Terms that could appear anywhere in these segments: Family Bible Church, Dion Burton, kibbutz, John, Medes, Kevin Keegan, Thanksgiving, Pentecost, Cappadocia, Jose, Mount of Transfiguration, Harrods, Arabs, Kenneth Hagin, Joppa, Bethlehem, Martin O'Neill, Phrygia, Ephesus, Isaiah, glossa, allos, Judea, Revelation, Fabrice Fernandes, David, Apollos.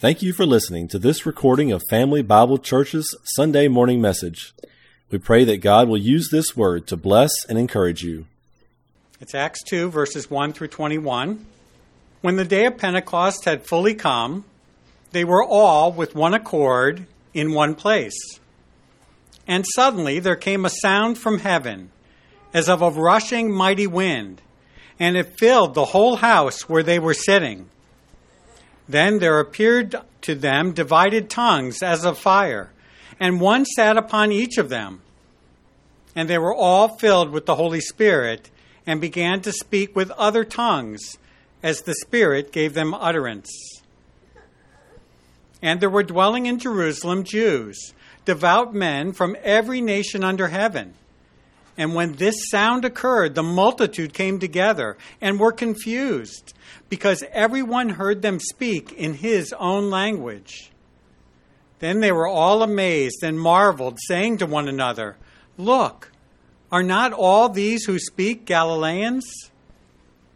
Thank you for listening to this recording of Family Bible Church's Sunday morning message. We pray that God will use this word to bless and encourage you. It's Acts 2, verses 1 through 21. When the day of Pentecost had fully come, they were all with one accord in one place. And suddenly there came a sound from heaven, as of a rushing mighty wind, and it filled the whole house where they were sitting. Then there appeared to them divided tongues as of fire, and one sat upon each of them. And they were all filled with the Holy Spirit and began to speak with other tongues as the Spirit gave them utterance. And there were dwelling in Jerusalem Jews, devout men from every nation under heaven. And when this sound occurred, the multitude came together and were confused, because everyone heard them speak in his own language. Then they were all amazed and marveled, saying to one another, "Look, are not all these who speak Galileans?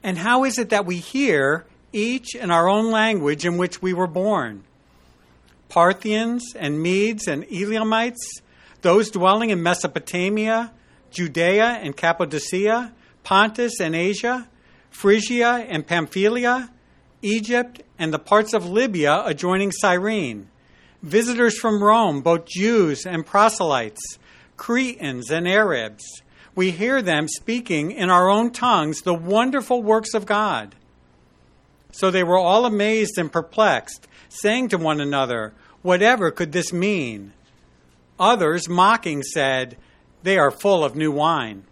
And how is it that we hear, each in our own language in which we were born? Parthians and Medes and Elamites, those dwelling in Mesopotamia, Judea and Cappadocia, Pontus and Asia, Phrygia and Pamphylia, Egypt and the parts of Libya adjoining Cyrene, visitors from Rome, both Jews and proselytes, Cretans and Arabs. We hear them speaking in our own tongues the wonderful works of God." So they were all amazed and perplexed, saying to one another, "Whatever could this mean?" Others, mocking, said, "They are full of new wine."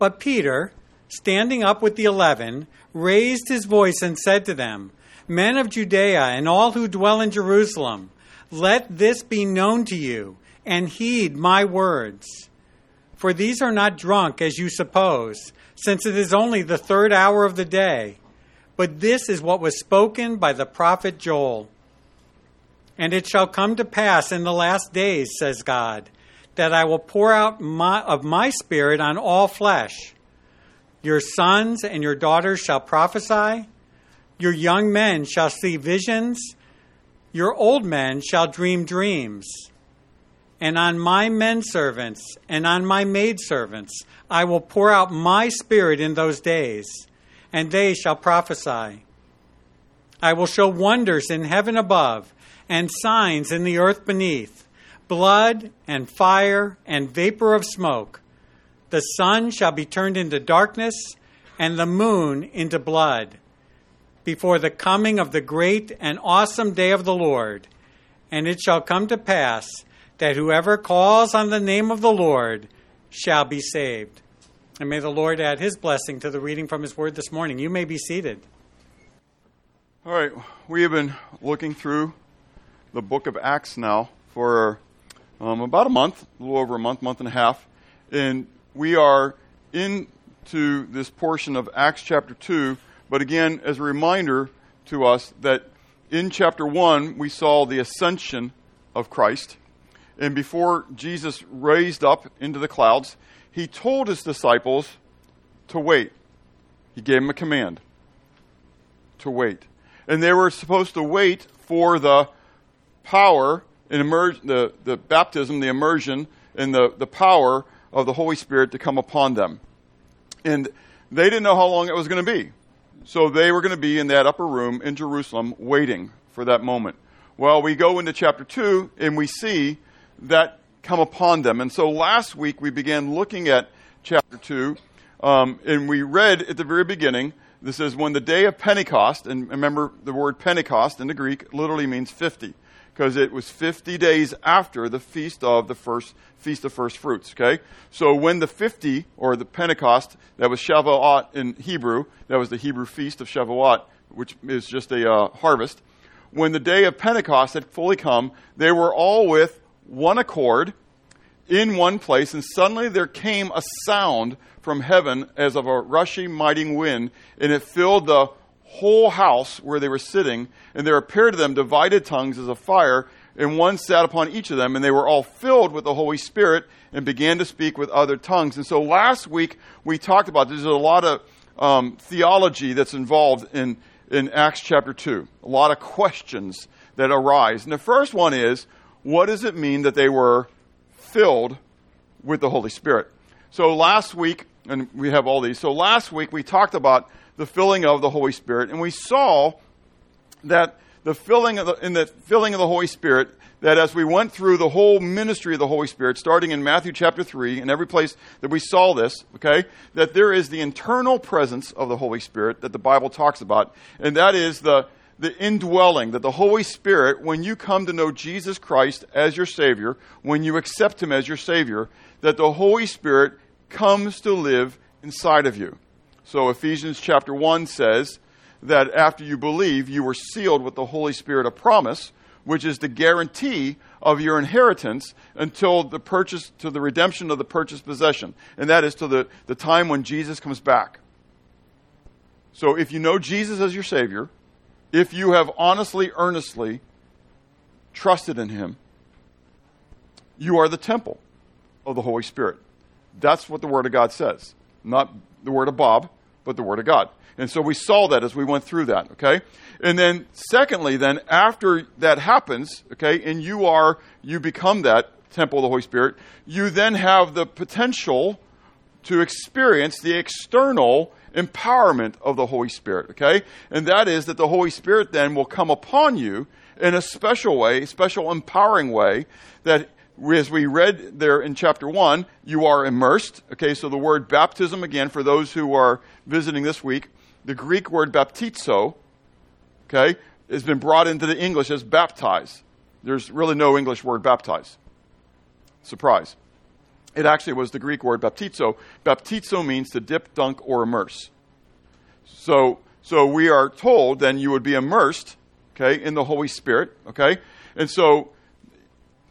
But Peter, standing up with the 11, raised his voice and said to them, "Men of Judea and all who dwell in Jerusalem, let this be known to you, and heed my words. For these are not drunk, as you suppose, since it is only the third hour of the day. But this is what was spoken by the prophet Joel. And it shall come to pass in the last days, says God, that I will pour out of my spirit on all flesh. Your sons and your daughters shall prophesy. Your young men shall see visions. Your old men shall dream dreams. And on my men servants and on my maid servants I will pour out my spirit in those days, and they shall prophesy. I will show wonders in heaven above and signs in the earth beneath, blood and fire and vapor of smoke. The sun shall be turned into darkness and the moon into blood before the coming of the great and awesome day of the Lord. And it shall come to pass that whoever calls on the name of the Lord shall be saved." And may the Lord add his blessing to the reading from his word this morning. You may be seated. All right, we have been looking through the book of Acts now for about a month, a little over a month, month and a half. And we are into this portion of Acts chapter 2. But again, as a reminder to us that in chapter 1, we saw the ascension of Christ. And before Jesus raised up into the clouds, he told his disciples to wait. He gave them a command to wait. And they were supposed to wait for the power and the baptism, the immersion, and the power of the Holy Spirit to come upon them. And they didn't know how long it was going to be. So they were going to be in that upper room in Jerusalem waiting for that moment. Well, we go into chapter 2, and we see that come upon them. And so last week, we began looking at chapter 2, and we read at the very beginning, this is when the day of Pentecost, and remember the word Pentecost in the Greek literally means 50. Because it was 50 days after the feast of first fruits. Okay, so when the 50 or the Pentecost, that was Shavuot in Hebrew, that was the Hebrew feast of Shavuot, which is just a harvest. When the day of Pentecost had fully come, they were all with one accord in one place, and suddenly there came a sound from heaven as of a rushing mighty wind, and it filled the whole house where they were sitting, and there appeared to them divided tongues as a fire, and one sat upon each of them, and they were all filled with the Holy Spirit and began to speak with other tongues. And so last week we talked about, there's a lot of theology that's involved in in Acts chapter 2. A lot of questions that arise. And the first one is, what does it mean that they were filled with the Holy Spirit? So last week, and we have all these, so last week we talked about the filling of the Holy Spirit, and we saw that the filling of the Holy Spirit, that as we went through the whole ministry of the Holy Spirit, starting in Matthew chapter 3, and every place that we saw this, okay, that there is the internal presence of the Holy Spirit that the Bible talks about, and that is the indwelling, that the Holy Spirit, when you come to know Jesus Christ as your Savior, when you accept Him as your Savior, that the Holy Spirit comes to live inside of you. So Ephesians chapter 1 says that after you believe, you were sealed with the Holy Spirit of promise, which is the guarantee of your inheritance until the purchase, to the redemption of the purchased possession. And that is to the time when Jesus comes back. So if you know Jesus as your Savior, if you have honestly, earnestly trusted in Him, you are the temple of the Holy Spirit. That's what the Word of God says. Not the Word of Bob, but the Word of God. And so we saw that as we went through that, okay? And then secondly, then, after that happens, okay, and you become that temple of the Holy Spirit, you then have the potential to experience the external empowerment of the Holy Spirit, okay? And that is that the Holy Spirit then will come upon you in a special way, a special empowering way, that as we read there in chapter 1, you are immersed, okay? So the word baptism, again, for those who are visiting this week, the Greek word baptizo, okay, has been brought into the English as baptize. There's really no English word baptize. Surprise. It actually was the Greek word baptizo. Baptizo means to dip, dunk, or immerse. So we are told then you would be immersed, okay, in the Holy Spirit, okay?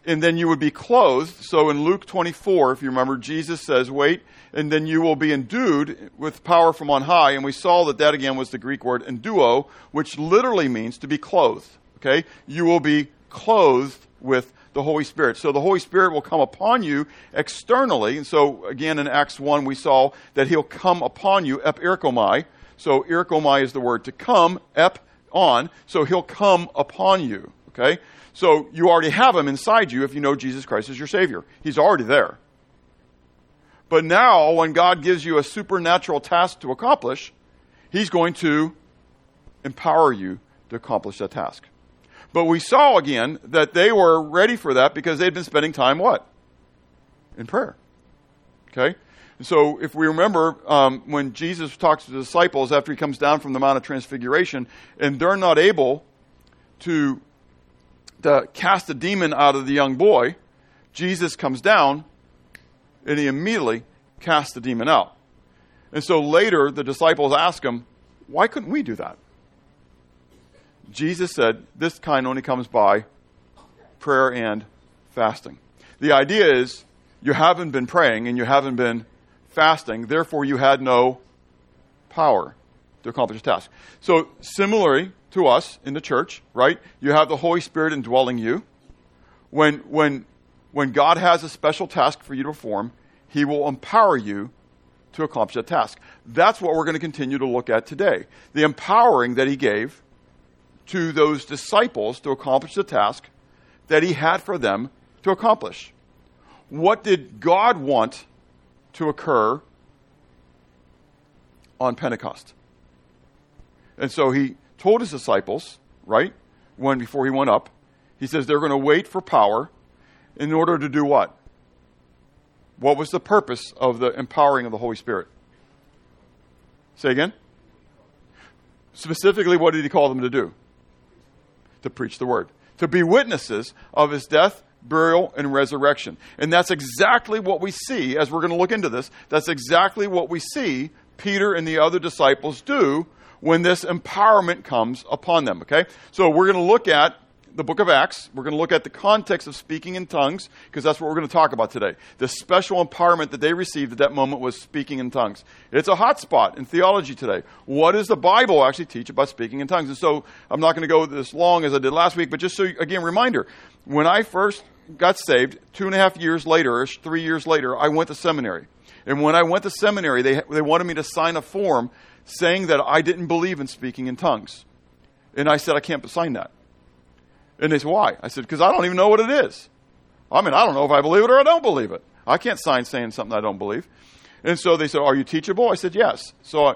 And then you would be clothed. So in Luke 24, if you remember, Jesus says, wait, and then you will be endued with power from on high. And we saw that again was the Greek word enduo, which literally means to be clothed, okay? You will be clothed with the Holy Spirit. So the Holy Spirit will come upon you externally. And so again, in Acts 1, we saw that He'll come upon you, ep irkomai. So irkomai is the word to come, ep on. So He'll come upon you, okay? So you already have Him inside you if you know Jesus Christ as your Savior. He's already there. But now, when God gives you a supernatural task to accomplish, He's going to empower you to accomplish that task. But we saw again that they were ready for that because they'd been spending time what? In prayer. Okay? And so if we remember when Jesus talks to the disciples after He comes down from the Mount of Transfiguration, and they're not able to cast a demon out of the young boy, Jesus comes down and He immediately casts the demon out. And so later the disciples ask Him, why couldn't we do that? Jesus said, this kind only comes by prayer and fasting. The idea is you haven't been praying and you haven't been fasting, therefore you had no power to accomplish the task. So similarly to us in the church, right? You have the Holy Spirit indwelling you. When God has a special task for you to perform, He will empower you to accomplish that task. That's what we're going to continue to look at today. The empowering that He gave to those disciples to accomplish the task that He had for them to accomplish. What did God want to occur on Pentecost? And so He told His disciples, right, when before He went up, He says they're going to wait for power in order to do what? What was the purpose of the empowering of the Holy Spirit? Say again? Specifically, what did He call them to do? To preach the Word. To be witnesses of His death, burial, and resurrection. And that's exactly what we see, as we're going to look into this, that's exactly what we see Peter and the other disciples do when this empowerment comes upon them, okay? So we're going to look at the book of Acts. We're going to look at the context of speaking in tongues, because that's what we're going to talk about today. The special empowerment that they received at that moment was speaking in tongues. It's a hot spot in theology today. What does the Bible actually teach about speaking in tongues? And so I'm not going to go this long as I did last week, but just so, again, reminder, when I first got saved, 2.5 years later, 3 years later, I went to seminary. And when I went to seminary, they wanted me to sign a form saying that I didn't believe in speaking in tongues. And I said, I can't sign that. And they said, why? I said, because I don't even know what it is. I mean, I don't know if I believe it or I don't believe it. I can't sign saying something I don't believe. And so they said, are you teachable? I said, yes. So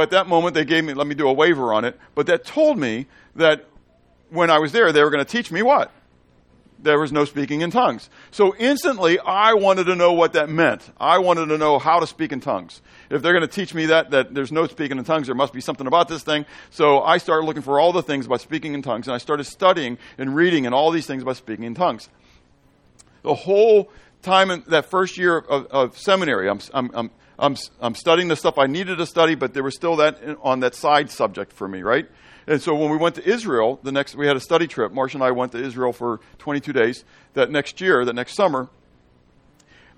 at that moment, they gave me, let me do a waiver on it. But that told me that when I was there, they were going to teach me what? There was no speaking in tongues. So instantly, I wanted to know what that meant. I wanted to know how to speak in tongues. If they're going to teach me that there's no speaking in tongues, there must be something about this thing. So I started looking for all the things about speaking in tongues, and I started studying and reading and all these things about speaking in tongues. The whole time in that first year of seminary, I'm studying the stuff I needed to study, but there was still that on that side subject for me, right? And so when we went to Israel, we had a study trip. Marcia and I went to Israel for 22 days that next summer.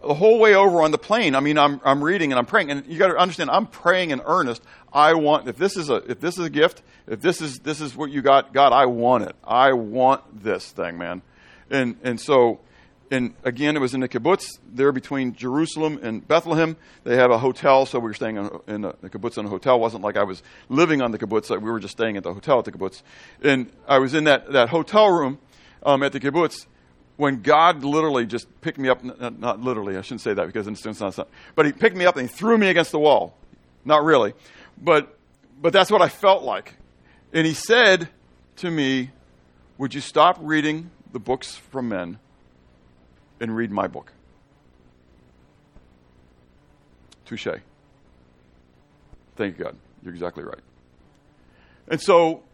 The whole way over on the plane, I mean, I'm reading and I'm praying, and you got to understand, I'm praying in earnest. I want, if this is a gift, if this is what you got, God, I want it. I want this thing, man. And again, it was in the kibbutz there between Jerusalem and Bethlehem. They have a hotel, so we were staying in the kibbutz in a hotel. It wasn't like I was living on the kibbutz. Like we were just staying at the hotel at the kibbutz. And I was in that hotel room at the kibbutz when God literally just picked me up. Not literally, I shouldn't say that because it's not something. But he picked me up and he threw me against the wall. Not really. But that's what I felt like. And he said to me, would you stop reading the books from men and read my book? Touche. Thank you, God. You're exactly right. And so,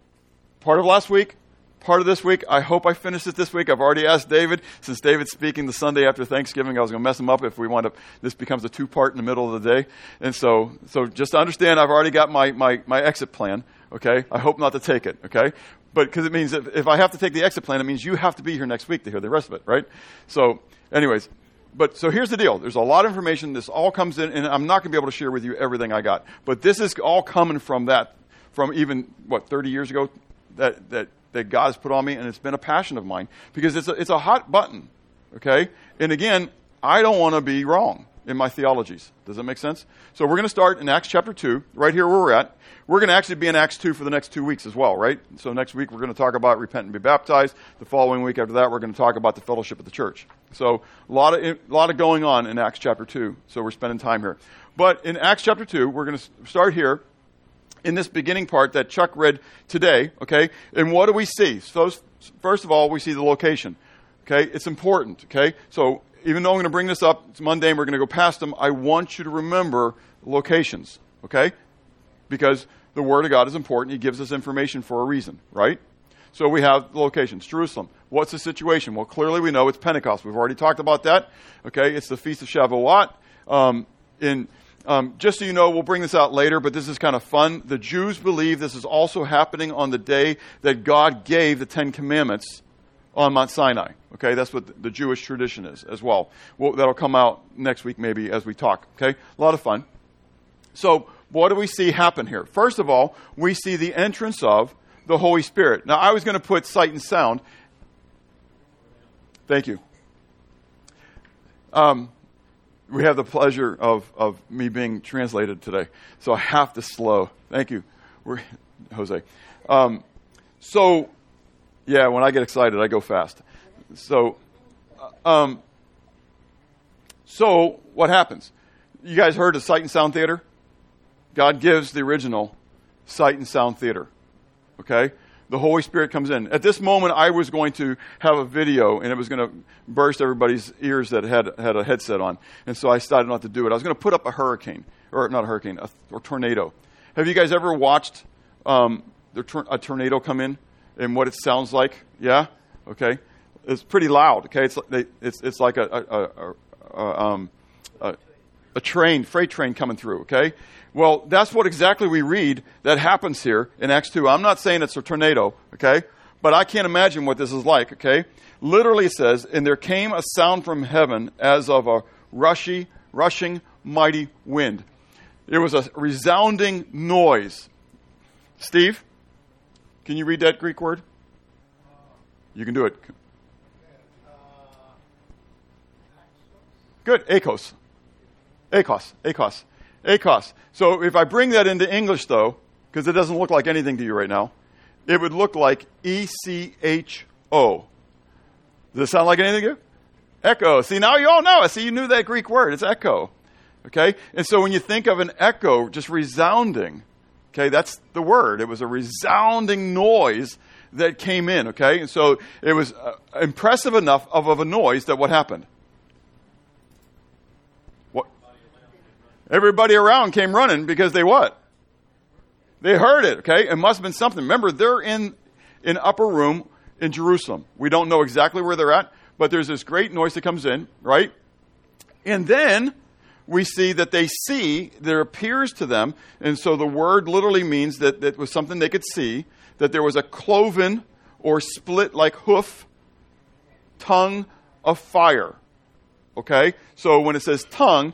part of last week, part of this week, I hope I finish it this week. I've already asked David, since David's speaking the Sunday after Thanksgiving, I was going to mess him up if we wound up, this becomes a two-part in the middle of the day. And so just to understand, I've already got my exit plan, okay? I hope not to take it, okay? But because it means if I have to take the exit plan, it means you have to be here next week to hear the rest of it, right? So anyways, but so here's the deal. There's a lot of information. This all comes in, and I'm not going to be able to share with you everything I got. But this is all coming from that, from even, 30 years ago that God has put on me, and it's been a passion of mine because it's a hot button, okay? And again, I don't want to be wrong in my theologies. Does that make sense? So we're going to start in Acts chapter 2, right here where we're at. We're going to actually be in Acts 2 for the next 2 weeks as well, right? So next week we're going to talk about repent and be baptized. The following week after that we're going to talk about the fellowship of the church. So a lot of going on in Acts chapter 2, so we're spending time here. But in Acts chapter 2, we're going to start here in this beginning part that Chuck read today, okay? And what do we see? So first of all, we see the location, okay? It's important, okay? So even though I'm going to bring this up, it's mundane, we're going to go past them, I want you to remember locations, okay? Because the Word of God is important. He gives us information for a reason, right? So we have the locations. Jerusalem. What's the situation? Well, clearly we know it's Pentecost. We've already talked about that, okay? It's the Feast of Shavuot. Just so you know, we'll bring this out later, but this is kind of fun. The Jews believe this is also happening on the day that God gave the Ten Commandments on Mount Sinai. Okay, that's what the Jewish tradition is as well. That'll come out next week maybe as we talk. Okay, a lot of fun. So what do we see happen here? First of all, we see the entrance of the Holy Spirit. Now I was going to put sight and sound. Thank you. We have the pleasure of me being translated today, so I have to slow. Thank you, Jose. Yeah, when I get excited, I go fast. So what happens? You guys heard of sight and sound theater? God gives the original sight and sound theater. Okay? The Holy Spirit comes in. At this moment, I was going to have a video, and it was going to burst everybody's ears that had a headset on. And so I decided not to do it. I was going to put up a tornado. Have you guys ever watched a tornado come in? And what it sounds like, yeah, okay, it's pretty loud. Okay, it's like freight train coming through. Okay, well, that's what exactly we read that happens here in Acts 2. I'm not saying it's a tornado, okay, but I can't imagine what this is like. Okay, literally it says, and there came a sound from heaven as of a rushing mighty wind. It was a resounding noise. Steve, can you read that Greek word? You can do it. Good, echoes. Acos. So if I bring that into English, though, because it doesn't look like anything to you right now, it would look like E-C-H-O. Does it sound like anything to you? Echo. See, now you all know it. See, you knew that Greek word. It's echo. Okay? And so when you think of an echo, just resounding, okay, that's the word. It was a resounding noise that came in, okay? And so it was impressive enough of a noise that what happened? What? Everybody around came running because they what? They heard it, okay? It must have been something. Remember, they're in an upper room in Jerusalem. We don't know exactly where they're at, but there's this great noise that comes in, right? And then we see that they see, there appears to them, and so the word literally means that it was something they could see, that there was a cloven or split like hoof, tongue of fire. Okay? So when it says tongue,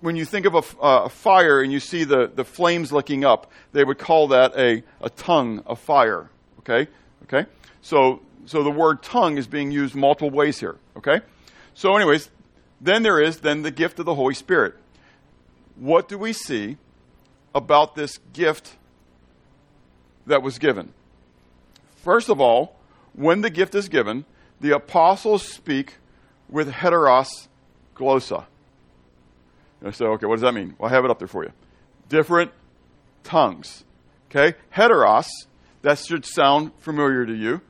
when you think of a fire and you see the flames licking up, they would call that a tongue of fire. Okay? Okay? So the word tongue is being used multiple ways here. Okay? So anyways, then there is then the gift of the Holy Spirit. What do we see about this gift that was given? First of all, when the gift is given, the apostles speak with heteros glossa. I say, okay, what does that mean? Well, I have it up there for you. Different tongues. Okay? Heteros, that should sound familiar to you.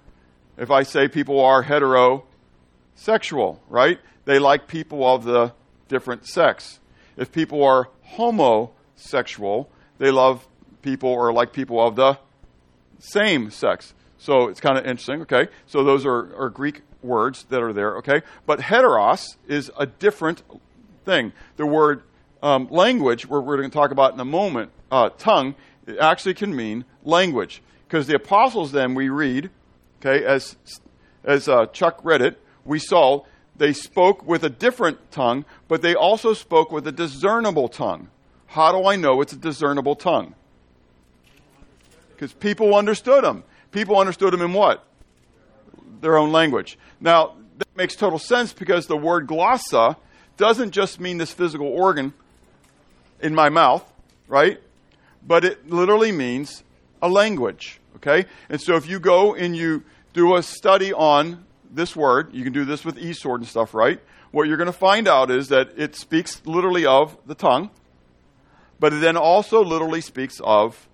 If I say people are heterosexual, right? They like people of the different sex. If people are homosexual, they love people or like people of the same sex. So it's kind of interesting, okay? So those are Greek words that are there, okay? But heteros is a different thing. The word language, we're going to talk about in a moment, tongue, it actually can mean language. Because the apostles then we read, okay, as Chuck read it, we saw they spoke with a different tongue, but they also spoke with a discernible tongue. How do I know it's a discernible tongue? Because people understood them. People understood them in what? Their own language. Now, that makes total sense because the word glossa doesn't just mean this physical organ in my mouth, right? But it literally means a language, okay? And so if you go and you do a study on this word, you can do this with e-sword and stuff, right? What you're going to find out is that it speaks literally of the tongue, but it then also literally speaks of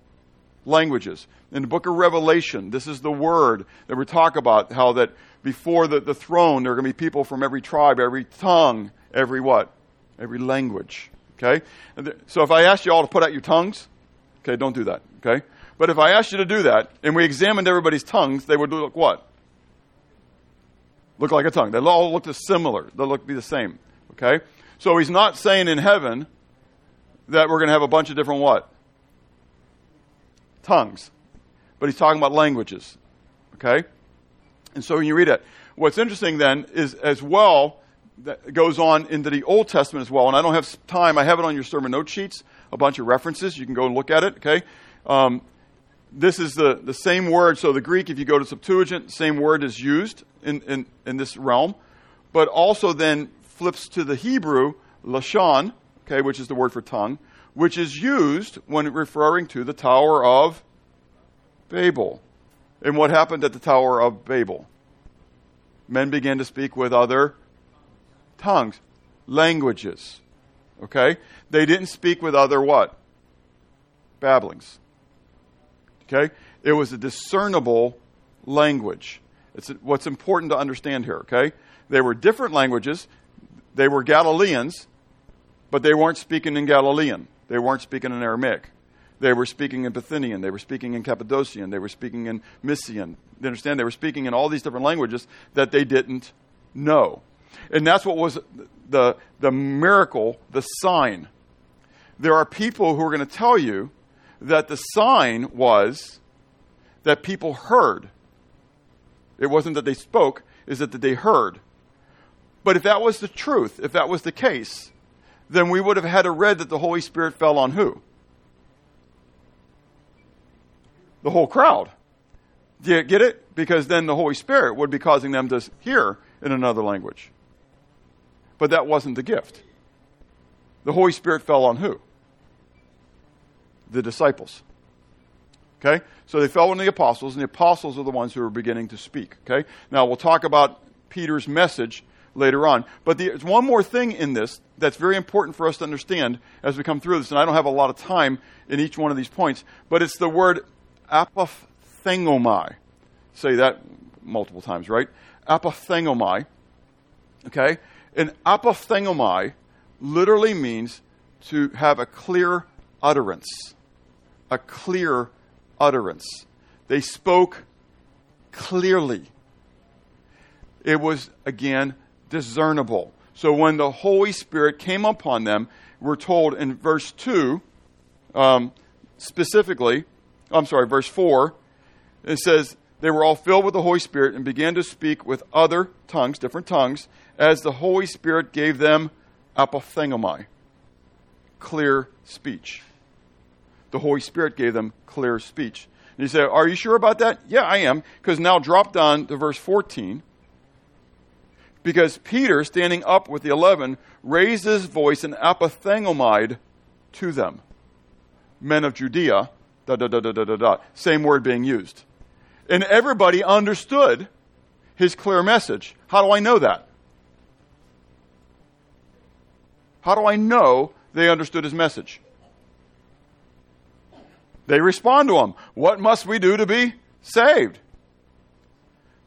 languages. In the book of Revelation, this is the word that we talk about, how that before the throne, there are going to be people from every tribe, every tongue, every what? Every language, okay? So if I asked you all to put out your tongues, okay, don't do that, okay? But if I asked you to do that, and we examined everybody's tongues, they would look what? Look like a tongue. They all look similar. They'll look be the same, okay? So he's not saying in heaven that we're going to have a bunch of different what? Tongues, but he's talking about languages, okay? And so when you read it, what's interesting then is as well, that goes on into the Old Testament as well, and I don't have time, I have it on your sermon note sheets, a bunch of references, you can go and look at it, okay? This is the same word, so the Greek, if you go to Septuagint, same word is used in this realm, but also then flips to the Hebrew, Lashon, okay, which is the word for tongue, which is used when referring to the Tower of Babel. And what happened at the Tower of Babel? Men began to speak with other tongues, languages. Okay? They didn't speak with other what? Babblings. Okay? It was a discernible language. It's what's important to understand here, okay? They were different languages. They were Galileans, but they weren't speaking in Galilean. They weren't speaking in Aramaic. They were speaking in Bithynian. They were speaking in Cappadocian. They were speaking in Mysian. You understand? They were speaking in all these different languages that they didn't know. And that's what was the miracle, the sign. There are people who are going to tell you that the sign was that people heard. It wasn't that they spoke, it's that they heard. But if that was the truth, if that was the case, then we would have had to read that the Holy Spirit fell on who? The whole crowd. Do you get it? Because then the Holy Spirit would be causing them to hear in another language. But that wasn't the gift. The Holy Spirit fell on who? The disciples. Okay? So they fell on the apostles, and the apostles are the ones who are beginning to speak. Okay? Now, we'll talk about Peter's message later on. But there's one more thing in this that's very important for us to understand as we come through this, and I don't have a lot of time in each one of these points, but it's the word apophthegomai. Say that multiple times, right? Apophthegomai. Okay? And apophthegomai literally means to have a clear utterance. A clear utterance. They spoke clearly. It was, again, discernible. So when the Holy Spirit came upon them, we're told in verse 2, verse 4, it says, they were all filled with the Holy Spirit and began to speak with other tongues, different tongues, as the Holy Spirit gave them apophthegomai, clear speech. The Holy Spirit gave them clear speech. And you say, are you sure about that? Yeah, I am, because now drop down to verse 14. Because Peter, standing up with the 11, raised his voice and apophthegomai to them. Men of Judea, same word being used. And everybody understood his clear message. How do I know that? How do I know they understood his message? They respond to him. What must we do to be saved?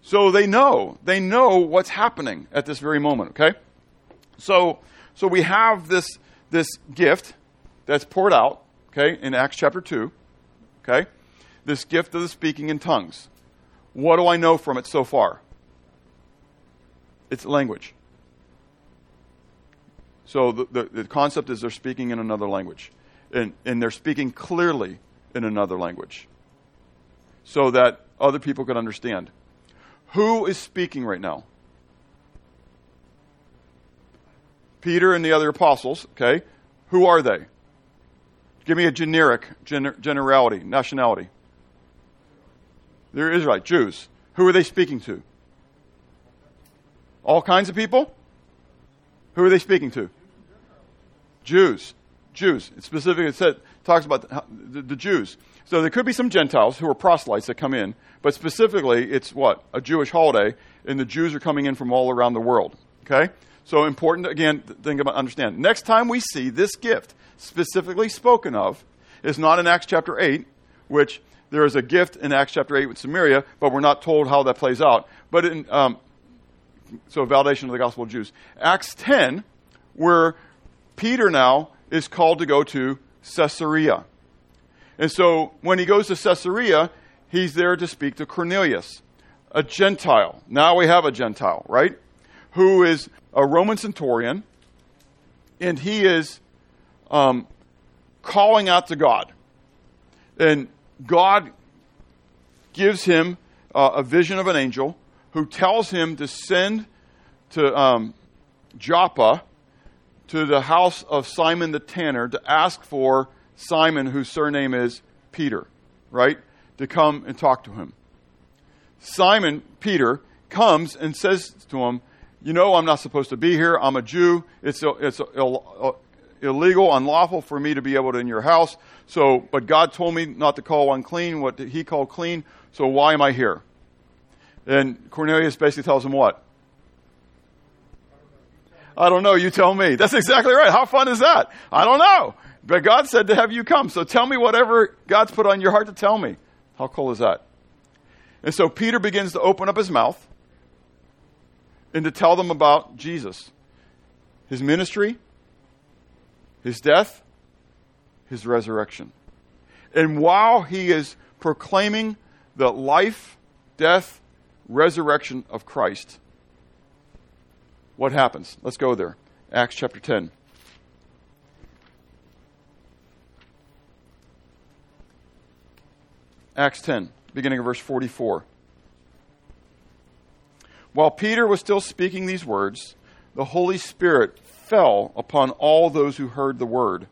So they know what's happening at this very moment, okay? So we have this gift that's poured out, okay, in Acts chapter 2, okay? This gift of the speaking in tongues. What do I know from it so far? It's language. So the concept is they're speaking in another language. And they're speaking clearly in another language so that other people can understand. Who is speaking right now? Peter and the other apostles, okay? Who are they? Give me a generic, generality, nationality. They're Israelite, Jews. Who are they speaking to? All kinds of people? Who are they speaking to? Jews. It specifically talks about the Jews. So there could be some Gentiles who are proselytes that come in, but specifically it's what? A Jewish holiday, and the Jews are coming in from all around the world. Okay? So important, again, think about, understand. Next time we see this gift specifically spoken of is not in Acts chapter 8, which there is a gift in Acts chapter 8 with Samaria, but we're not told how that plays out. But in, so validation of the gospel of Jews. Acts 10, where Peter now is called to go to Caesarea. And so when he goes to Caesarea, he's there to speak to Cornelius, a Gentile. Now we have a Gentile, right? Who is a Roman centurion, and he is calling out to God. And God gives him a vision of an angel who tells him to send to Joppa, to the house of Simon the tanner, to ask for Simon, whose surname is Peter, right? To come and talk to him. Simon, Peter, comes and says to him, you know, I'm not supposed to be here. I'm a Jew. It's illegal, unlawful for me to be able to in your house. So, but God told me not to call unclean what he called clean. So why am I here? And Cornelius basically tells him what? I don't know, you tell me. That's exactly right. How fun is that? I don't know. But God said to have you come. So tell me whatever God's put on your heart to tell me. How cool is that? And so Peter begins to open up his mouth and to tell them about Jesus. His ministry, his death, his resurrection. And while he is proclaiming the life, death, resurrection of Christ, what happens? Let's go there. Acts chapter 10. Acts 10, beginning of verse 44. While Peter was still speaking these words, the Holy Spirit fell upon all those who heard the word.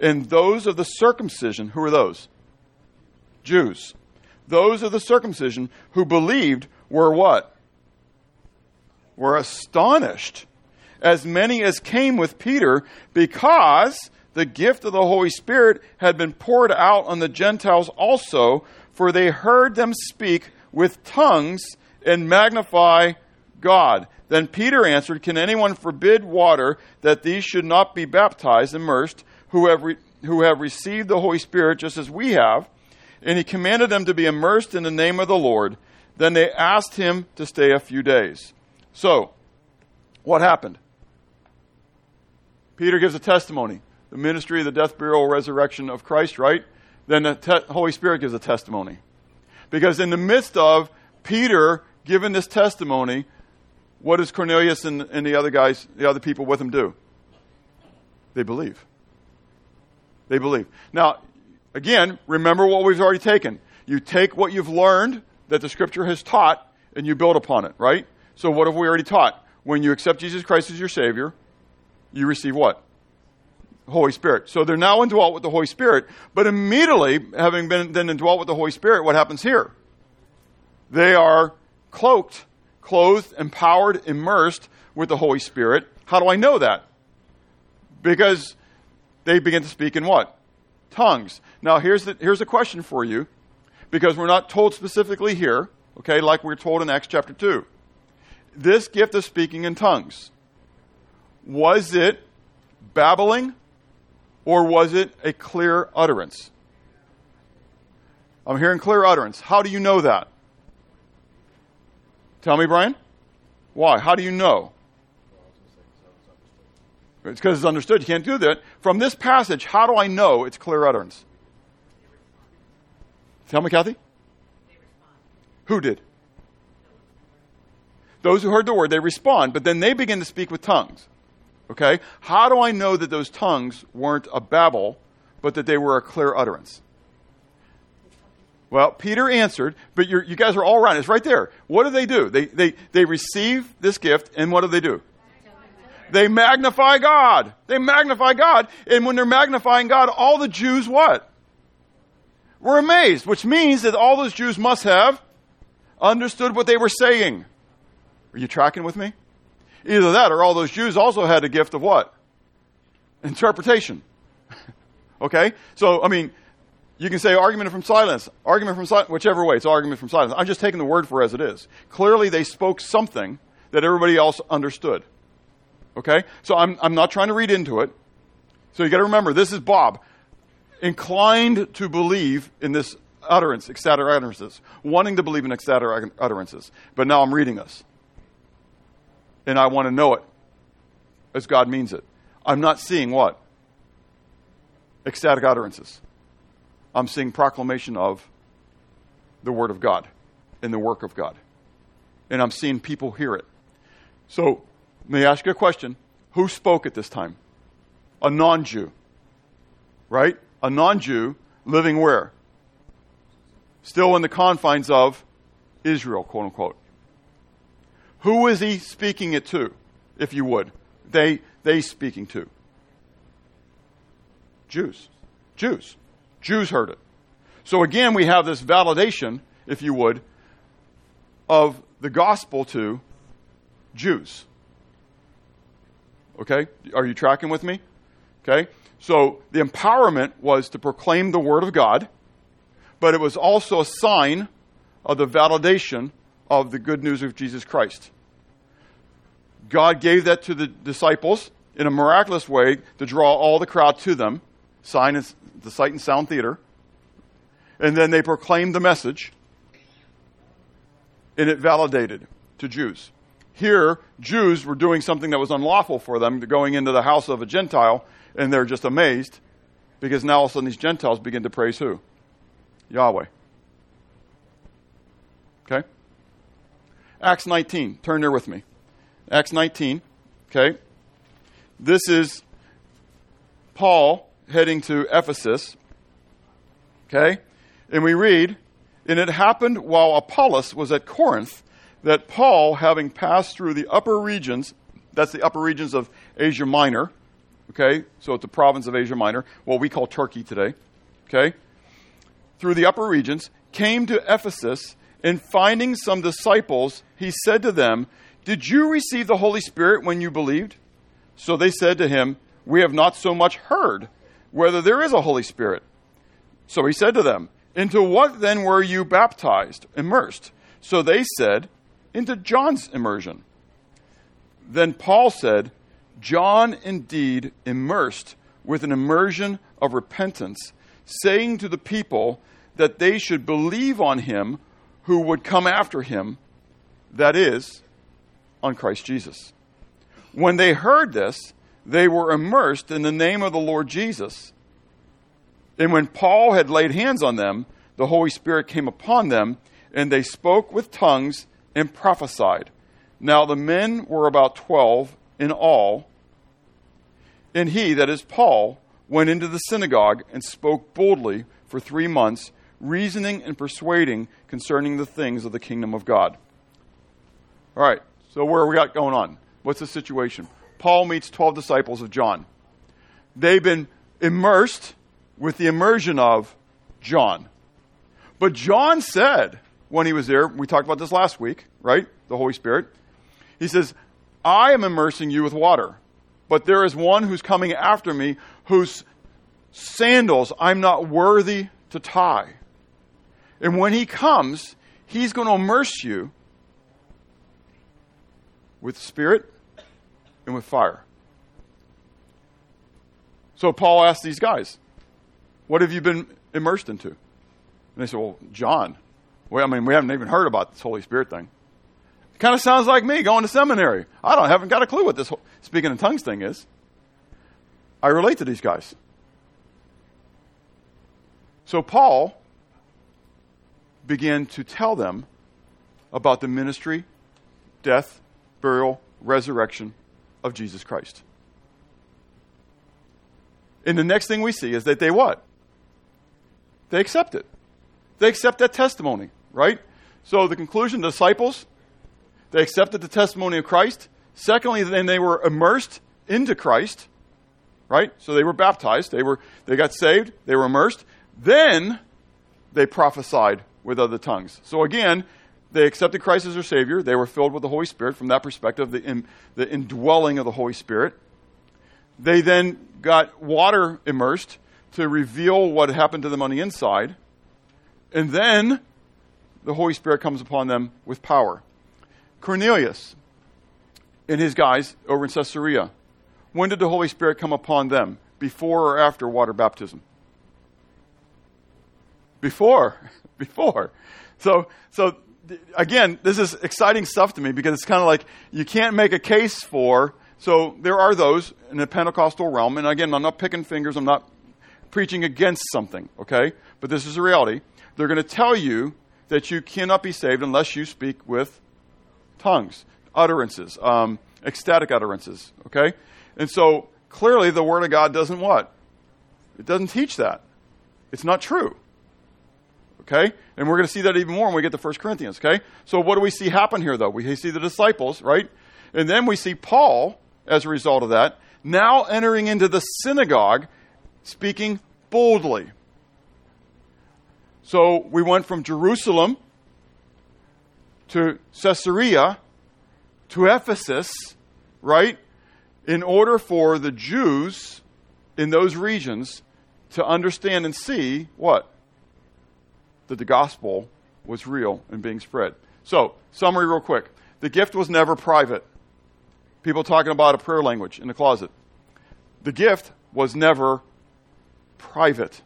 And those of the circumcision, who are those? Jews. Those of the circumcision who believed were what? Were astonished, as many as came with Peter, because the gift of the Holy Spirit had been poured out on the Gentiles also, for they heard them speak with tongues and magnify God. Then Peter answered, Can anyone forbid water that these should not be baptized, immersed, who have received the Holy Spirit just as we have? And he commanded them to be immersed in the name of the Lord. Then they asked him to stay a few days. So, what happened? Peter gives a testimony. The ministry, the death, burial, resurrection of Christ, right? Then the Holy Spirit gives a testimony. Because in the midst of Peter giving this testimony, what does Cornelius and the other guys, the other people with him do? They believe. They believe. Now, again, remember what we've already taken. You take what you've learned that the Scripture has taught, and you build upon it, right? So what have we already taught? When you accept Jesus Christ as your Savior, you receive what? Holy Spirit. So they're now indwelt with the Holy Spirit, but immediately, having been then indwelt with the Holy Spirit, what happens here? They are clothed, empowered, immersed with the Holy Spirit. How do I know that? Because they begin to speak in what? Tongues. Now, here's a question for you, because we're not told specifically here, okay, like we're told in Acts chapter 2. This gift of speaking in tongues, was it babbling or was it a clear utterance? I'm hearing clear utterance. How do you know that? Tell me, Brian. Why? How do you know? It's because it's understood. You can't do that. From this passage, how do I know it's clear utterance? Tell me, Kathy. Who did? Those who heard the word, they respond, but then they begin to speak with tongues. Okay? How do I know that those tongues weren't a babble, but that they were a clear utterance? Well, Peter answered, but you guys are all around. It's right there. What do? They receive this gift, and what do? They magnify God. They magnify God. And when they're magnifying God, all the Jews what? Were amazed, which means that all those Jews must have understood what they were saying. Are you tracking with me? Either that or all those Jews also had a gift of what? Interpretation. Okay? So, I mean, you can say argument from silence, whichever way, it's argument from silence. I'm just taking the word for as it is. Clearly, they spoke something that everybody else understood. Okay? So, I'm not trying to read into it. So, you got to remember, this is Bob. Inclined to believe in this utterance, ecstatic utterances. Wanting to believe in ecstatic utterances. But now I'm reading this. And I want to know it as God means it. I'm not seeing what? Ecstatic utterances. I'm seeing proclamation of the Word of God and the work of God. And I'm seeing people hear it. So, may I ask you a question? Who spoke at this time? A non-Jew. Right? A non-Jew living where? Still in the confines of Israel, quote unquote. Who is he speaking it to, if you would? They speaking to? Jews. Jews heard it. So again, we have this validation, if you would, of the gospel to Jews. Okay? Are you tracking with me? Okay? So the empowerment was to proclaim the word of God, but it was also a sign of the validation of the good news of Jesus Christ. God gave that to the disciples in a miraculous way to draw all the crowd to them, the sight and sound theater. And then they proclaimed the message, and it validated to Jews. Here, Jews were doing something that was unlawful for them, going into the house of a Gentile, and they're just amazed because now all of a sudden these Gentiles begin to praise who? Yahweh. Okay? Acts 19. Turn there with me. Acts 19. Okay. This is Paul heading to Ephesus. Okay. And we read, And it happened while Apollos was at Corinth that Paul, having passed through the upper regions, that's the upper regions of Asia Minor, okay, so it's the province of Asia Minor, what we call Turkey today, okay, through the upper regions, came to Ephesus. And finding some disciples, he said to them, Did you receive the Holy Spirit when you believed? So they said to him, "We have not so much heard whether there is a Holy Spirit." So he said to them, "Into what then were you baptized, immersed?" So they said, "Into John's immersion." Then Paul said, "John indeed immersed with an immersion of repentance, saying to the people that they should believe on him who would come after him, that is, on Christ Jesus." When they heard this, they were immersed in the name of the Lord Jesus. And when Paul had laid hands on them, the Holy Spirit came upon them, and they spoke with tongues and prophesied. Now the men were about 12 in all. And he, that is Paul, went into the synagogue and spoke boldly for 3 months, reasoning and persuading concerning the things of the kingdom of God. All right, so where are we got going on? What's the situation? Paul meets 12 disciples of John. They've been immersed with the immersion of John. But John said, when he was there, we talked about this last week, right? The Holy Spirit. He says, "I am immersing you with water, but there is one who's coming after me whose sandals I'm not worthy to tie. And when he comes, he's going to immerse you with spirit and with fire." So Paul asked these guys, "What have you been immersed into?" And they said, "Well, John. Well, I mean, we haven't even heard about this Holy Spirit thing. It kind of sounds like me going to seminary. I haven't got a clue what this speaking in tongues thing is. I relate to these guys." So Paul began to tell them about the ministry, death, burial, resurrection of Jesus Christ. And the next thing we see is that they what? They accept it. They accept that testimony, right? So the conclusion, the disciples, they accepted the testimony of Christ. Secondly, then they were immersed into Christ, right? So they were baptized. They got saved. They were immersed. Then they prophesied with other tongues. So again, they accepted Christ as their Savior. They were filled with the Holy Spirit. From that perspective, the indwelling of the Holy Spirit. They then got water immersed to reveal what happened to them on the inside. And then the Holy Spirit comes upon them with power. Cornelius and his guys over in Caesarea, when did the Holy Spirit come upon them? Before or after water baptism? Before. So again, this is exciting stuff to me because it's kind of like you can't make a case for. So there are those in the Pentecostal realm, and again, I'm not picking fingers, I'm not preaching against something, okay? But this is the reality. They're going to tell you that you cannot be saved unless you speak with tongues, utterances, ecstatic utterances, okay? And so clearly the Word of God doesn't what? It doesn't teach that. It's not true. Okay? And we're going to see that even more when we get to 1 Corinthians, okay? So what do we see happen here, though? We see the disciples, right? And then we see Paul, as a result of that, now entering into the synagogue, speaking boldly. So we went from Jerusalem to Caesarea to Ephesus, right? In order for the Jews in those regions to understand and see what? That the gospel was real and being spread. So, summary real quick. The gift was never private. People talking about a prayer language in the closet. The gift was never private.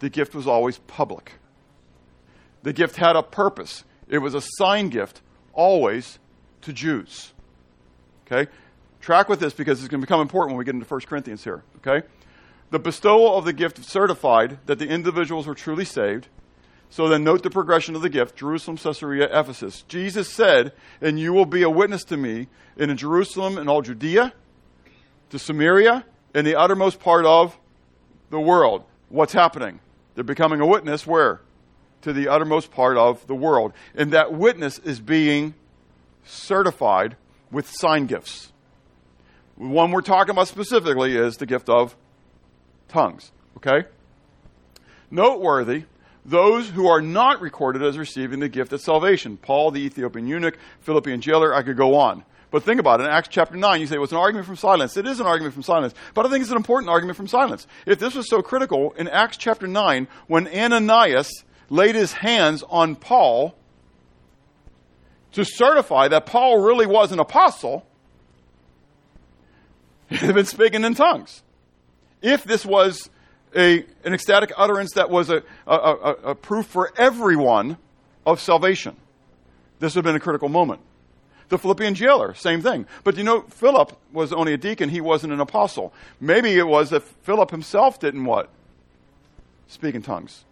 The gift was always public. The gift had a purpose. It was a sign gift, always to Jews. Okay? Track with this because it's going to become important when we get into 1 Corinthians here. Okay? The bestowal of the gift certified that the individuals were truly saved. So then note the progression of the gift, Jerusalem, Caesarea, Ephesus. Jesus said, "And you will be a witness to me in Jerusalem and all Judea, to Samaria, and the uttermost part of the world." What's happening? They're becoming a witness where? To the uttermost part of the world. And that witness is being certified with sign gifts. The one we're talking about specifically is the gift of tongues, okay? Noteworthy, those who are not recorded as receiving the gift of salvation. Paul, the Ethiopian eunuch, Philippian jailer, I could go on. But think about it. In Acts chapter 9, you say, well, it's an argument from silence. It is an argument from silence. But I think it's an important argument from silence. If this was so critical, in Acts chapter 9, when Ananias laid his hands on Paul to certify that Paul really was an apostle, he had been speaking in tongues. If this was an ecstatic utterance that was a proof for everyone of salvation, this would have been a critical moment. The Philippian jailer, same thing. But you know, Philip was only a deacon. He wasn't an apostle. Maybe it was that Philip himself didn't what? Speak in tongues.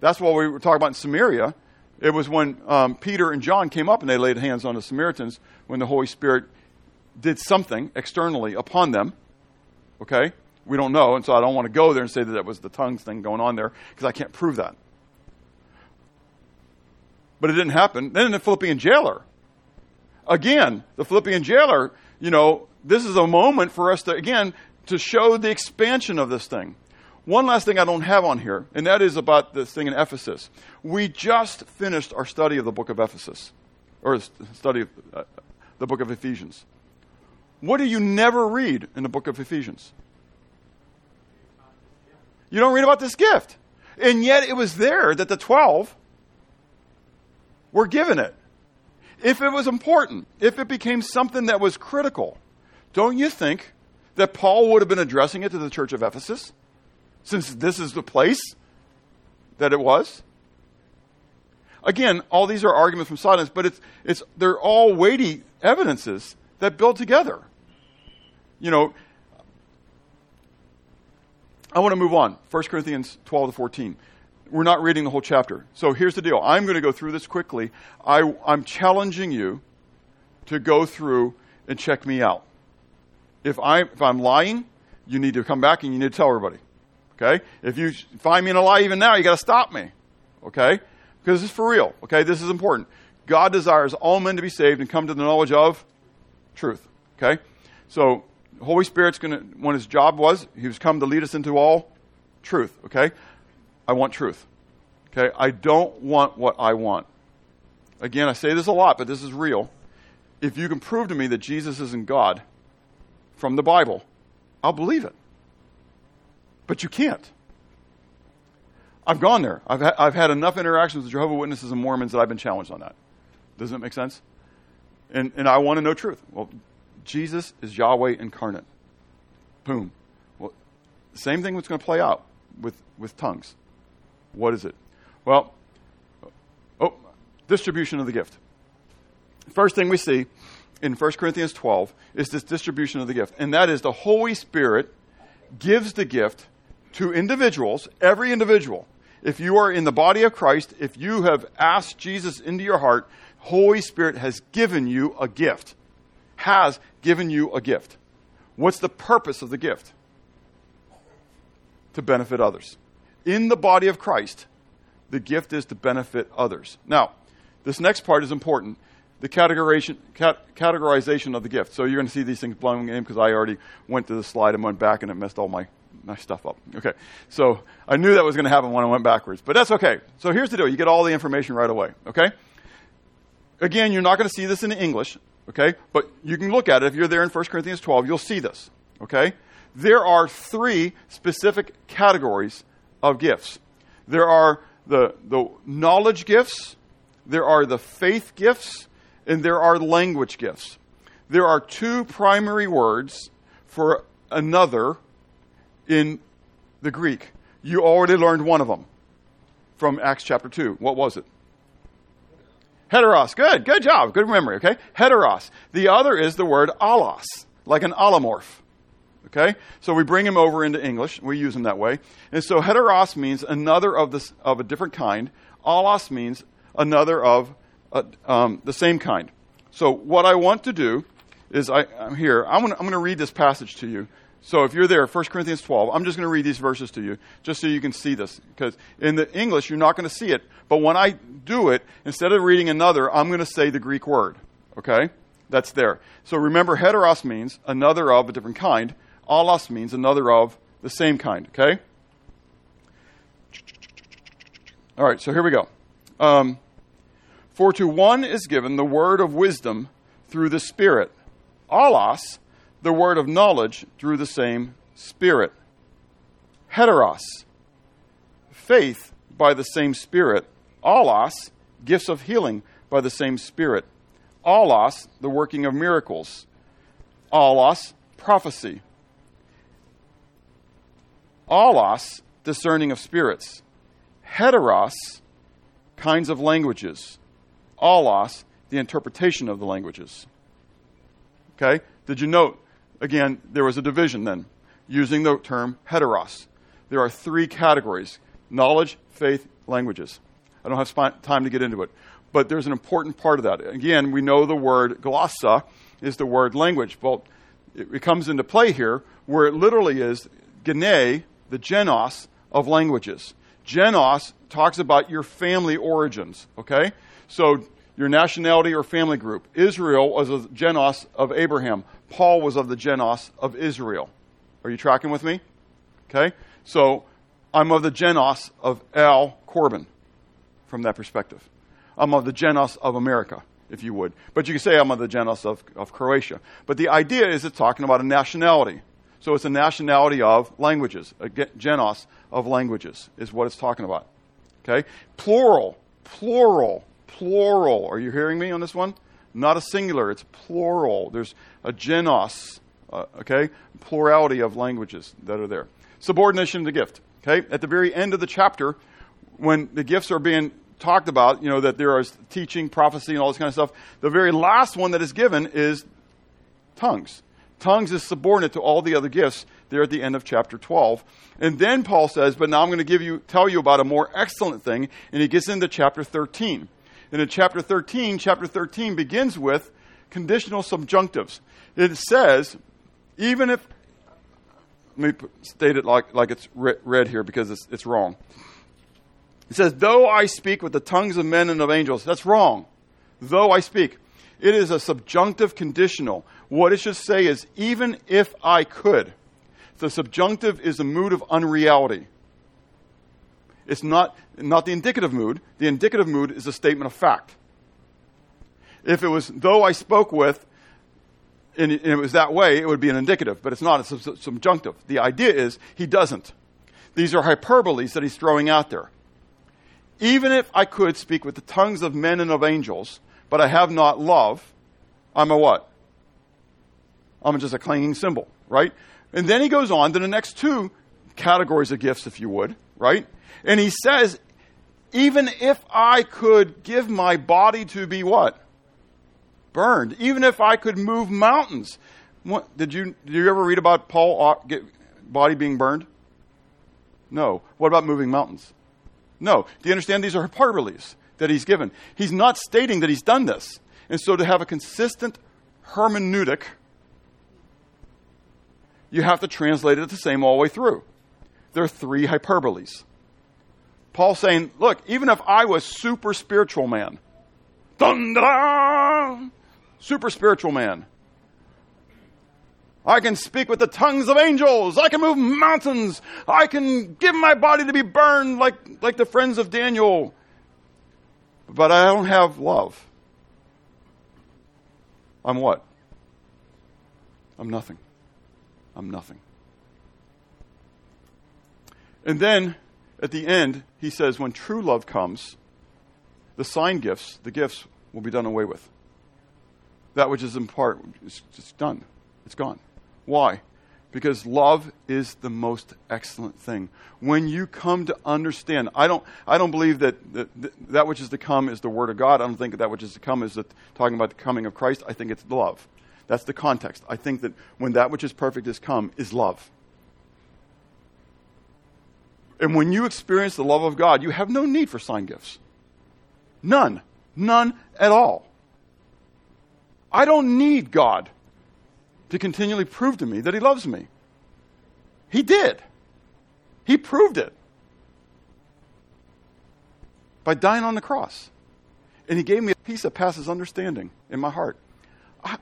That's what we were talking about in Samaria. It was when Peter and John came up and they laid hands on the Samaritans when the Holy Spirit did something externally upon them. Okay? We don't know, and so I don't want to go there and say that that was the tongues thing going on there because I can't prove that. But it didn't happen. Then the Philippian jailer. Again, the Philippian jailer, you know, this is a moment for us to, again, to show the expansion of this thing. One last thing I don't have on here, and that is about this thing in Ephesus. We just finished our study of the book of Ephesus, or study of the book of Ephesians. What do you never read in the book of Ephesians? You don't read about this gift. And yet it was there that the 12 were given it. If it was important, if it became something that was critical, don't you think that Paul would have been addressing it to the church of Ephesus? Since this is the place that it was? Again, all these are arguments from silence, but they're all weighty evidences that build together. You know, I want to move on. 1 Corinthians 12 to 14. We're not reading the whole chapter. So here's the deal. I'm going to go through this quickly. I'm challenging you to go through and check me out. If I'm lying, you need to come back and you need to tell everybody. Okay? If you find me in a lie even now, you got to stop me. Okay? Because this is for real. Okay? This is important. God desires all men to be saved and come to the knowledge of truth. Okay? So Holy Spirit's going to, when his job was, he was come to lead us into all truth. Okay? I want truth. Okay? I don't want what I want. Again, I say this a lot, but this is real. If you can prove to me that Jesus isn't God from the Bible, I'll believe it. But you can't. I've gone there. I've had enough interactions with Jehovah's Witnesses and Mormons that I've been challenged on that. Doesn't that make sense? And I want to know truth. Well, Jesus is Yahweh incarnate. Boom. Well, same thing that's going to play out with tongues. What is it? Well, distribution of the gift. First thing we see in 1 Corinthians 12 is this distribution of the gift. And that is the Holy Spirit gives the gift to individuals, every individual. If you are in the body of Christ, if you have asked Jesus into your heart, Holy Spirit has given you a gift. Has given you a gift. What's the purpose of the gift? To benefit others. In the body of Christ, the gift is to benefit others. Now, this next part is important. The categorization of the gift. So you're going to see these things blowing in because I already went to the slide and went back and it messed all my stuff up. Okay, so I knew that was going to happen when I went backwards, but that's okay. So here's the deal. You get all the information right away, okay? Again, you're not going to see this in English, okay? But you can look at it. If you're there in 1 Corinthians 12, you'll see this, okay? There are three specific categories of gifts. There are the knowledge gifts, there are the faith gifts, and there are language gifts. There are two primary words for another in the Greek. You already learned one of them from Acts chapter 2. What was it? Heteros. Good. Good job. Good memory. Okay. Heteros. The other is the word allos, like an allomorph. Okay. So we bring him over into English. We use him that way. And so heteros means another of a different kind. Allos means another of the same kind. So what I want to do is I'm here. I'm going to read this passage to you. So if you're there, 1 Corinthians 12, I'm just going to read these verses to you just so you can see this. Because in the English, you're not going to see it. But when I do it, instead of reading another, I'm going to say the Greek word. Okay? That's there. So remember, heteros means another of a different kind. Allos means another of the same kind. Okay? All right, so here we go. For to one is given the word of wisdom through the Spirit, allos, the word of knowledge through the same Spirit. Heteros, faith by the same Spirit. Allos, gifts of healing by the same Spirit. Allos, the working of miracles. Allos, prophecy. Allos, discerning of spirits. Heteros, kinds of languages. Allos, the interpretation of the languages. Okay? Did you note, again, there was a division then, using the term heteros. There are three categories: knowledge, faith, languages. I don't have time to get into it, but there's an important part of that. Again, we know the word glossa is the word language. Well, it comes into play here where it literally is gene, the genos of languages. Genos talks about your family origins, okay? So your nationality or family group. Israel was a genos of Abraham. Paul was of the genos of Israel. Are you tracking with me? Okay? So I'm of the genos of Al Corbin from that perspective. I'm of the genos of America, if you would. But you could say I'm of the genos of Croatia. But the idea is it's talking about a nationality. So it's a nationality of languages. A genos of languages is what it's talking about. Okay? Plural. Are you hearing me on this one? Not a singular. It's plural. There's a genos, plurality of languages that are there. Subordination to gift. Okay? At the very end of the chapter, when the gifts are being talked about, you know, that there is teaching, prophecy, and all this kind of stuff, the very last one that is given is tongues. Tongues is subordinate to all the other gifts there at the end of chapter 12. And then Paul says, but now I'm going to tell you about a more excellent thing, and he gets into chapter 13. And in chapter 13 begins with conditional subjunctives. It says, even if, let me state it like it's read here because it's wrong. It says, though I speak with the tongues of men and of angels. That's wrong. Though I speak. It is a subjunctive conditional. What it should say is, even if I could. The subjunctive is a mood of unreality. It's not the indicative mood. The indicative mood is a statement of fact. If it was, though I spoke with, and it was that way, it would be an indicative, but it's not. It's a subjunctive. The idea is, he doesn't. These are hyperboles that he's throwing out there. Even if I could speak with the tongues of men and of angels, but I have not love, I'm a what? I'm just a clanging cymbal, right? And then he goes on to the next two categories of gifts, if you would, right? And he says, even if I could give my body to be what? Burned. Even if I could move mountains. What, did you ever read about Paul's body being burned? No. What about moving mountains? No. Do you understand? These are hyperboles that he's given. He's not stating that he's done this. And so to have a consistent hermeneutic, you have to translate it the same all the way through. There are three hyperboles. Paul's saying, look, even if I was super spiritual man, super spiritual man, I can speak with the tongues of angels, I can move mountains, I can give my body to be burned like the friends of Daniel, but I don't have love. I'm what? I'm nothing. And then, at the end, he says, when true love comes, the sign gifts, the gifts, will be done away with. That which is in part, it's done. It's gone. Why? Because love is the most excellent thing. When you come to understand, I don't believe that which is to come is the Word of God. I don't think that which is to come is talking about the coming of Christ. I think it's love. That's the context. I think that when that which is perfect is come is love. And when you experience the love of God, you have no need for sign gifts. None. None at all. I don't need God to continually prove to me that He loves me. He did. He proved it by dying on the cross. And He gave me a peace that passes understanding in my heart.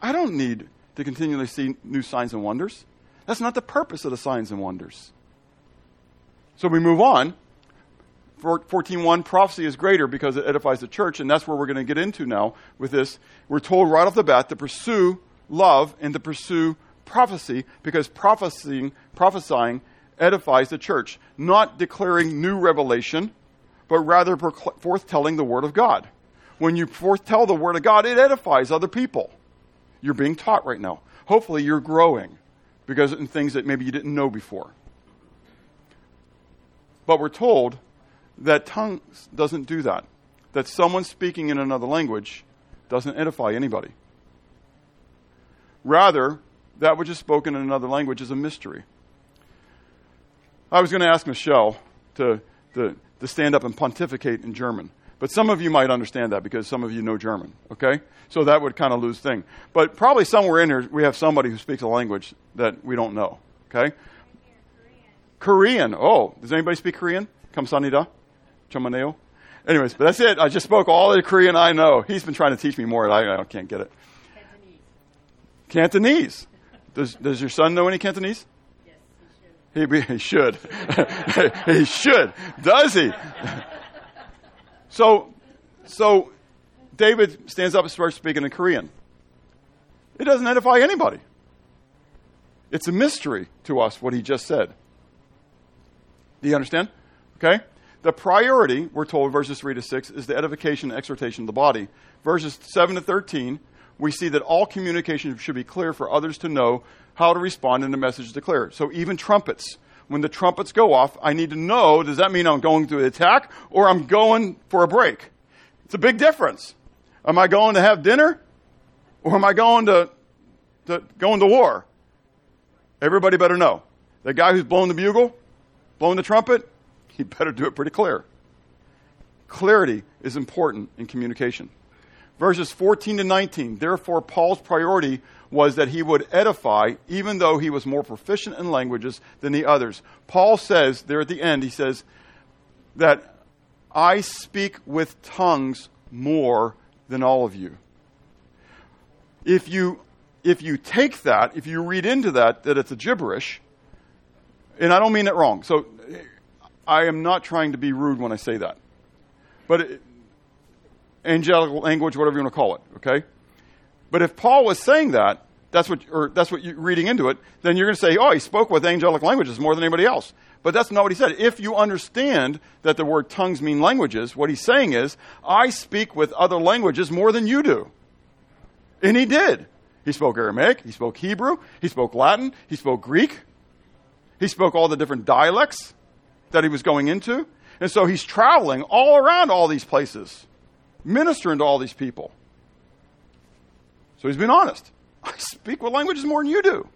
I don't need to continually see new signs and wonders. That's not the purpose of the signs and wonders. So we move on. 14:1, prophecy is greater because it edifies the church, and that's where we're going to get into now with this. We're told right off the bat to pursue love and to pursue prophecy, because prophesying edifies the church, not declaring new revelation, but rather forthtelling the Word of God. When you forthtell the Word of God, it edifies other people. You're being taught right now. Hopefully you're growing, because in things that maybe you didn't know before. But we're told that tongues doesn't do that. That someone speaking in another language doesn't edify anybody. Rather, that which is spoken in another language is a mystery. I was going to ask Michelle to stand up and pontificate in German. But some of you might understand that because some of you know German, okay? So that would kind of lose thing. But probably somewhere in here we have somebody who speaks a language that we don't know, okay? Korean. Oh, does anybody speak Korean? Kamsanida? Chamaneo? Anyways, but that's it. I just spoke all the Korean I know. He's been trying to teach me more, and I can't get it. Cantonese. Does your son know any Cantonese? Yes, he should. He should. Does he? So David stands up and starts speaking in Korean. It doesn't edify anybody. It's a mystery to us what he just said. Do you understand? Okay? The priority, we're told, verses 3 to 6, is the edification and exhortation of the body. Verses 7 to 13, we see that all communication should be clear for others to know how to respond and the message is declared. So even trumpets. When the trumpets go off, I need to know, does that mean I'm going to attack or I'm going for a break? It's a big difference. Am I going to have dinner or am I going to war? Everybody better know. The guy who's blowing the bugle, blowing the trumpet, he better do it pretty clear. Clarity is important in communication. Verses 14 to 19, therefore Paul's priority was that he would edify, even though he was more proficient in languages than the others. Paul says, there at the end, he says, that I speak with tongues more than all of you. If you take that, if you read into that it's a gibberish, and I don't mean it wrong, so I am not trying to be rude when I say that. But angelic language, whatever you want to call it, okay? But if Paul was saying that, that's what you're reading into it, then you're going to say, oh, he spoke with angelic languages more than anybody else. But that's not what he said. If you understand that the word tongues mean languages, what he's saying is, I speak with other languages more than you do. And he did. He spoke Aramaic, he spoke Hebrew, he spoke Latin, he spoke Greek. He spoke all the different dialects that he was going into. And so he's traveling all around all these places, ministering to all these people. So he's been honest. I speak what languages more than you do.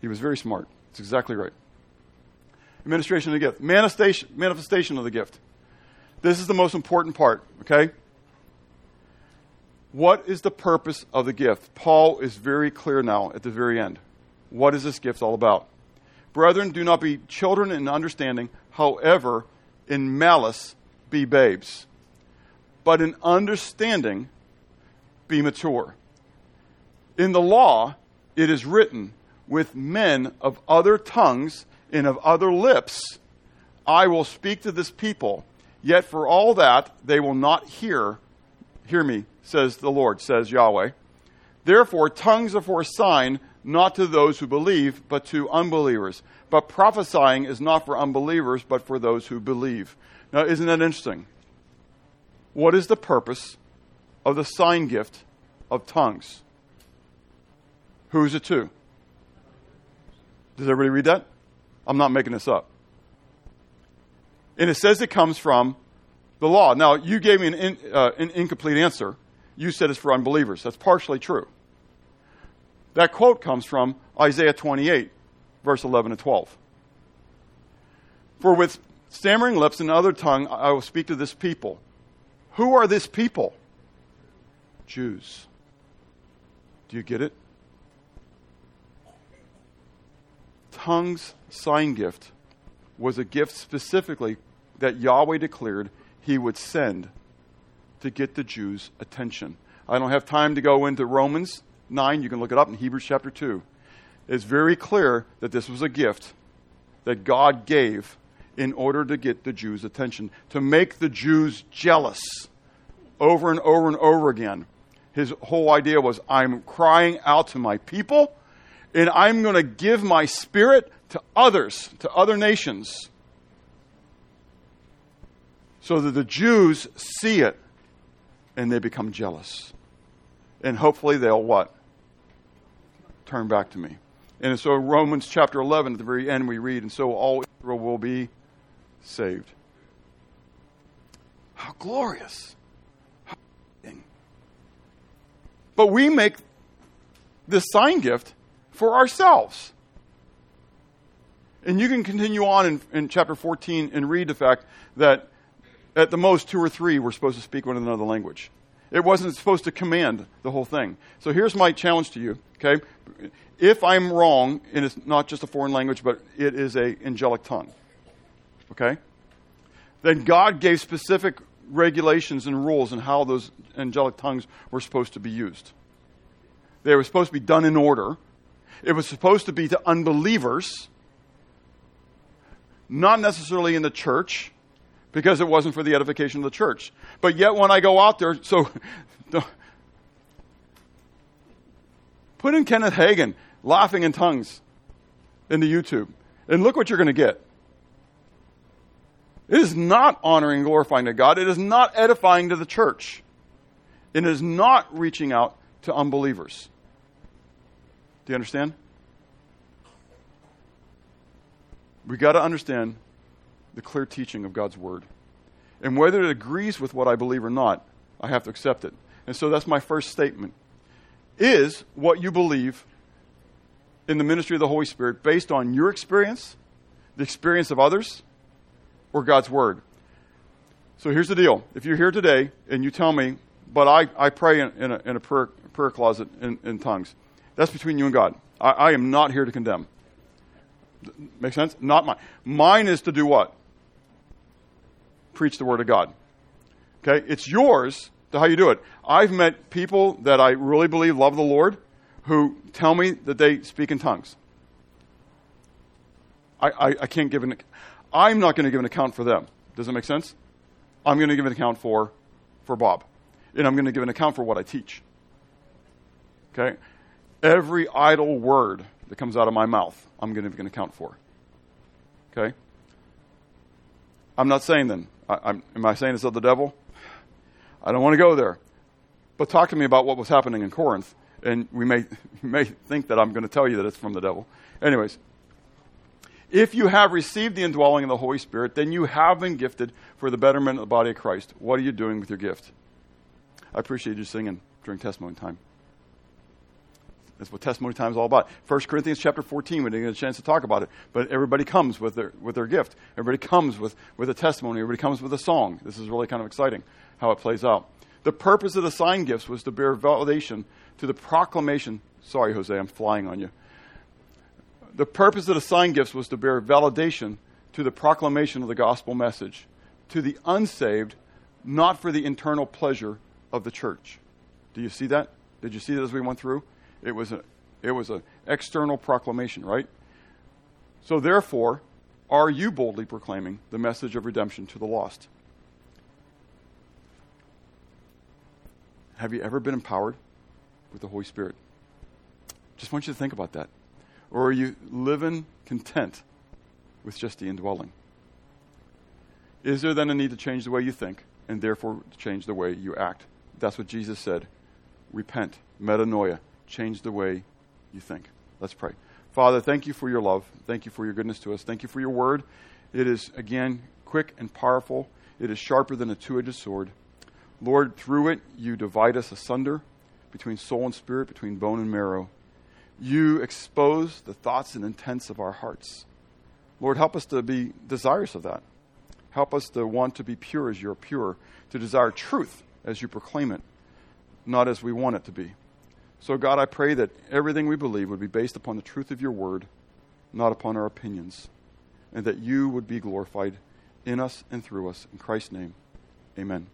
He was very smart. That's exactly right. Administration of the gift. Manifestation of the gift. This is the most important part, okay? What is the purpose of the gift? Paul is very clear now at the very end. What is this gift all about? Brethren, do not be children in understanding, however, in malice be babes. But in understanding, be mature. In the law, it is written, with men of other tongues and of other lips, I will speak to this people, yet for all that, they will not hear me, says the Lord, says Yahweh. Therefore, tongues are for a sign, not to those who believe, but to unbelievers. But prophesying is not for unbelievers, but for those who believe. Now, isn't that interesting? What is the purpose of the sign gift of tongues? Who is it to? Does everybody read that? I'm not making this up. And it says it comes from the law. Now, you gave me an incomplete answer. You said it's for unbelievers. That's partially true. That quote comes from Isaiah 28, verse 11 to 12. For with stammering lips and other tongue, I will speak to this people. Who are this people? Jews. Do you get it? Tongues sign gift was a gift specifically that Yahweh declared he would send to get the Jews' attention. I don't have time to go into Romans 9. You can look it up in Hebrews chapter 2. It's very clear that this was a gift that God gave in order to get the Jews' attention, to make the Jews jealous over and over and over again. His whole idea was, I'm crying out to my people, and I'm going to give my spirit to others, to other nations, so that the Jews see it and they become jealous. And hopefully they'll what? Turn back to me. And so Romans chapter 11, at the very end, we read, and so all Israel will be saved. How glorious. How exciting. But we make this sign gift for ourselves. And you can continue on in chapter 14 and read the fact that at the most 2 or 3 were supposed to speak one another language. It wasn't supposed to command the whole thing. So here's my challenge to you, okay? If I'm wrong, and it's not just a foreign language, but it is an angelic tongue, okay? Then God gave specific regulations and rules on how those angelic tongues were supposed to be used. They were supposed to be done in order. It was supposed to be to unbelievers, not necessarily in the church, because it wasn't for the edification of the church. But yet when I go out there, so put in Kenneth Hagin laughing in tongues into YouTube, and look what you're going to get. It is not honoring and glorifying to God. It is not edifying to the church. It is not reaching out to unbelievers. Do you understand? We got to understand the clear teaching of God's word. And whether it agrees with what I believe or not, I have to accept it. And so that's my first statement. Is what you believe in the ministry of the Holy Spirit based on your experience, the experience of others, or God's word? So here's the deal. If you're here today and you tell me, but I pray in a prayer closet in tongues, that's between you and God. I am not here to condemn. Make sense? Not mine. Mine is to do what? Preach the word of God. Okay? It's yours to how you do it. I've met people that I really believe love the Lord who tell me that they speak in tongues. I can't give an... I'm not going to give an account for them. Does that make sense? I'm going to give an account for Bob. And I'm going to give an account for what I teach. Okay? Every idle word that comes out of my mouth, I'm going to give an account for. Okay? I'm not saying then. Am I saying it's of the devil? I don't want to go there. But talk to me about what was happening in Corinth, and you may think that I'm going to tell you that it's from the devil. Anyways, if you have received the indwelling of the Holy Spirit, then you have been gifted for the betterment of the body of Christ. What are you doing with your gift? I appreciate you singing during testimony time. That's what testimony time is all about. First Corinthians chapter 14, we didn't get a chance to talk about it, but everybody comes with their gift. Everybody comes with a testimony. Everybody comes with a song. This is really kind of exciting how it plays out. The purpose of the sign gifts was to bear validation to the proclamation. Sorry, Jose, I'm flying on you. The purpose of the sign gifts was to bear validation to the proclamation of the gospel message to the unsaved, not for the internal pleasure of the church. Do you see that? Did you see that as we went through? It was an external proclamation, right? So therefore, are you boldly proclaiming the message of redemption to the lost? Have you ever been empowered with the Holy Spirit? Just want you to think about that. Or are you living content with just the indwelling? Is there then a need to change the way you think and therefore change the way you act? That's what Jesus said. Repent, metanoia, change the way you think. Let's pray. Father, thank you for your love. Thank you for your goodness to us. Thank you for your word. It is, again, quick and powerful. It is sharper than a two-edged sword. Lord, through it, you divide us asunder between soul and spirit, between bone and marrow. You expose the thoughts and intents of our hearts. Lord, help us to be desirous of that. Help us to want to be pure as you're pure, to desire truth as you proclaim it, not as we want it to be. So, God, I pray that everything we believe would be based upon the truth of your word, not upon our opinions, and that you would be glorified in us and through us. In Christ's name, amen.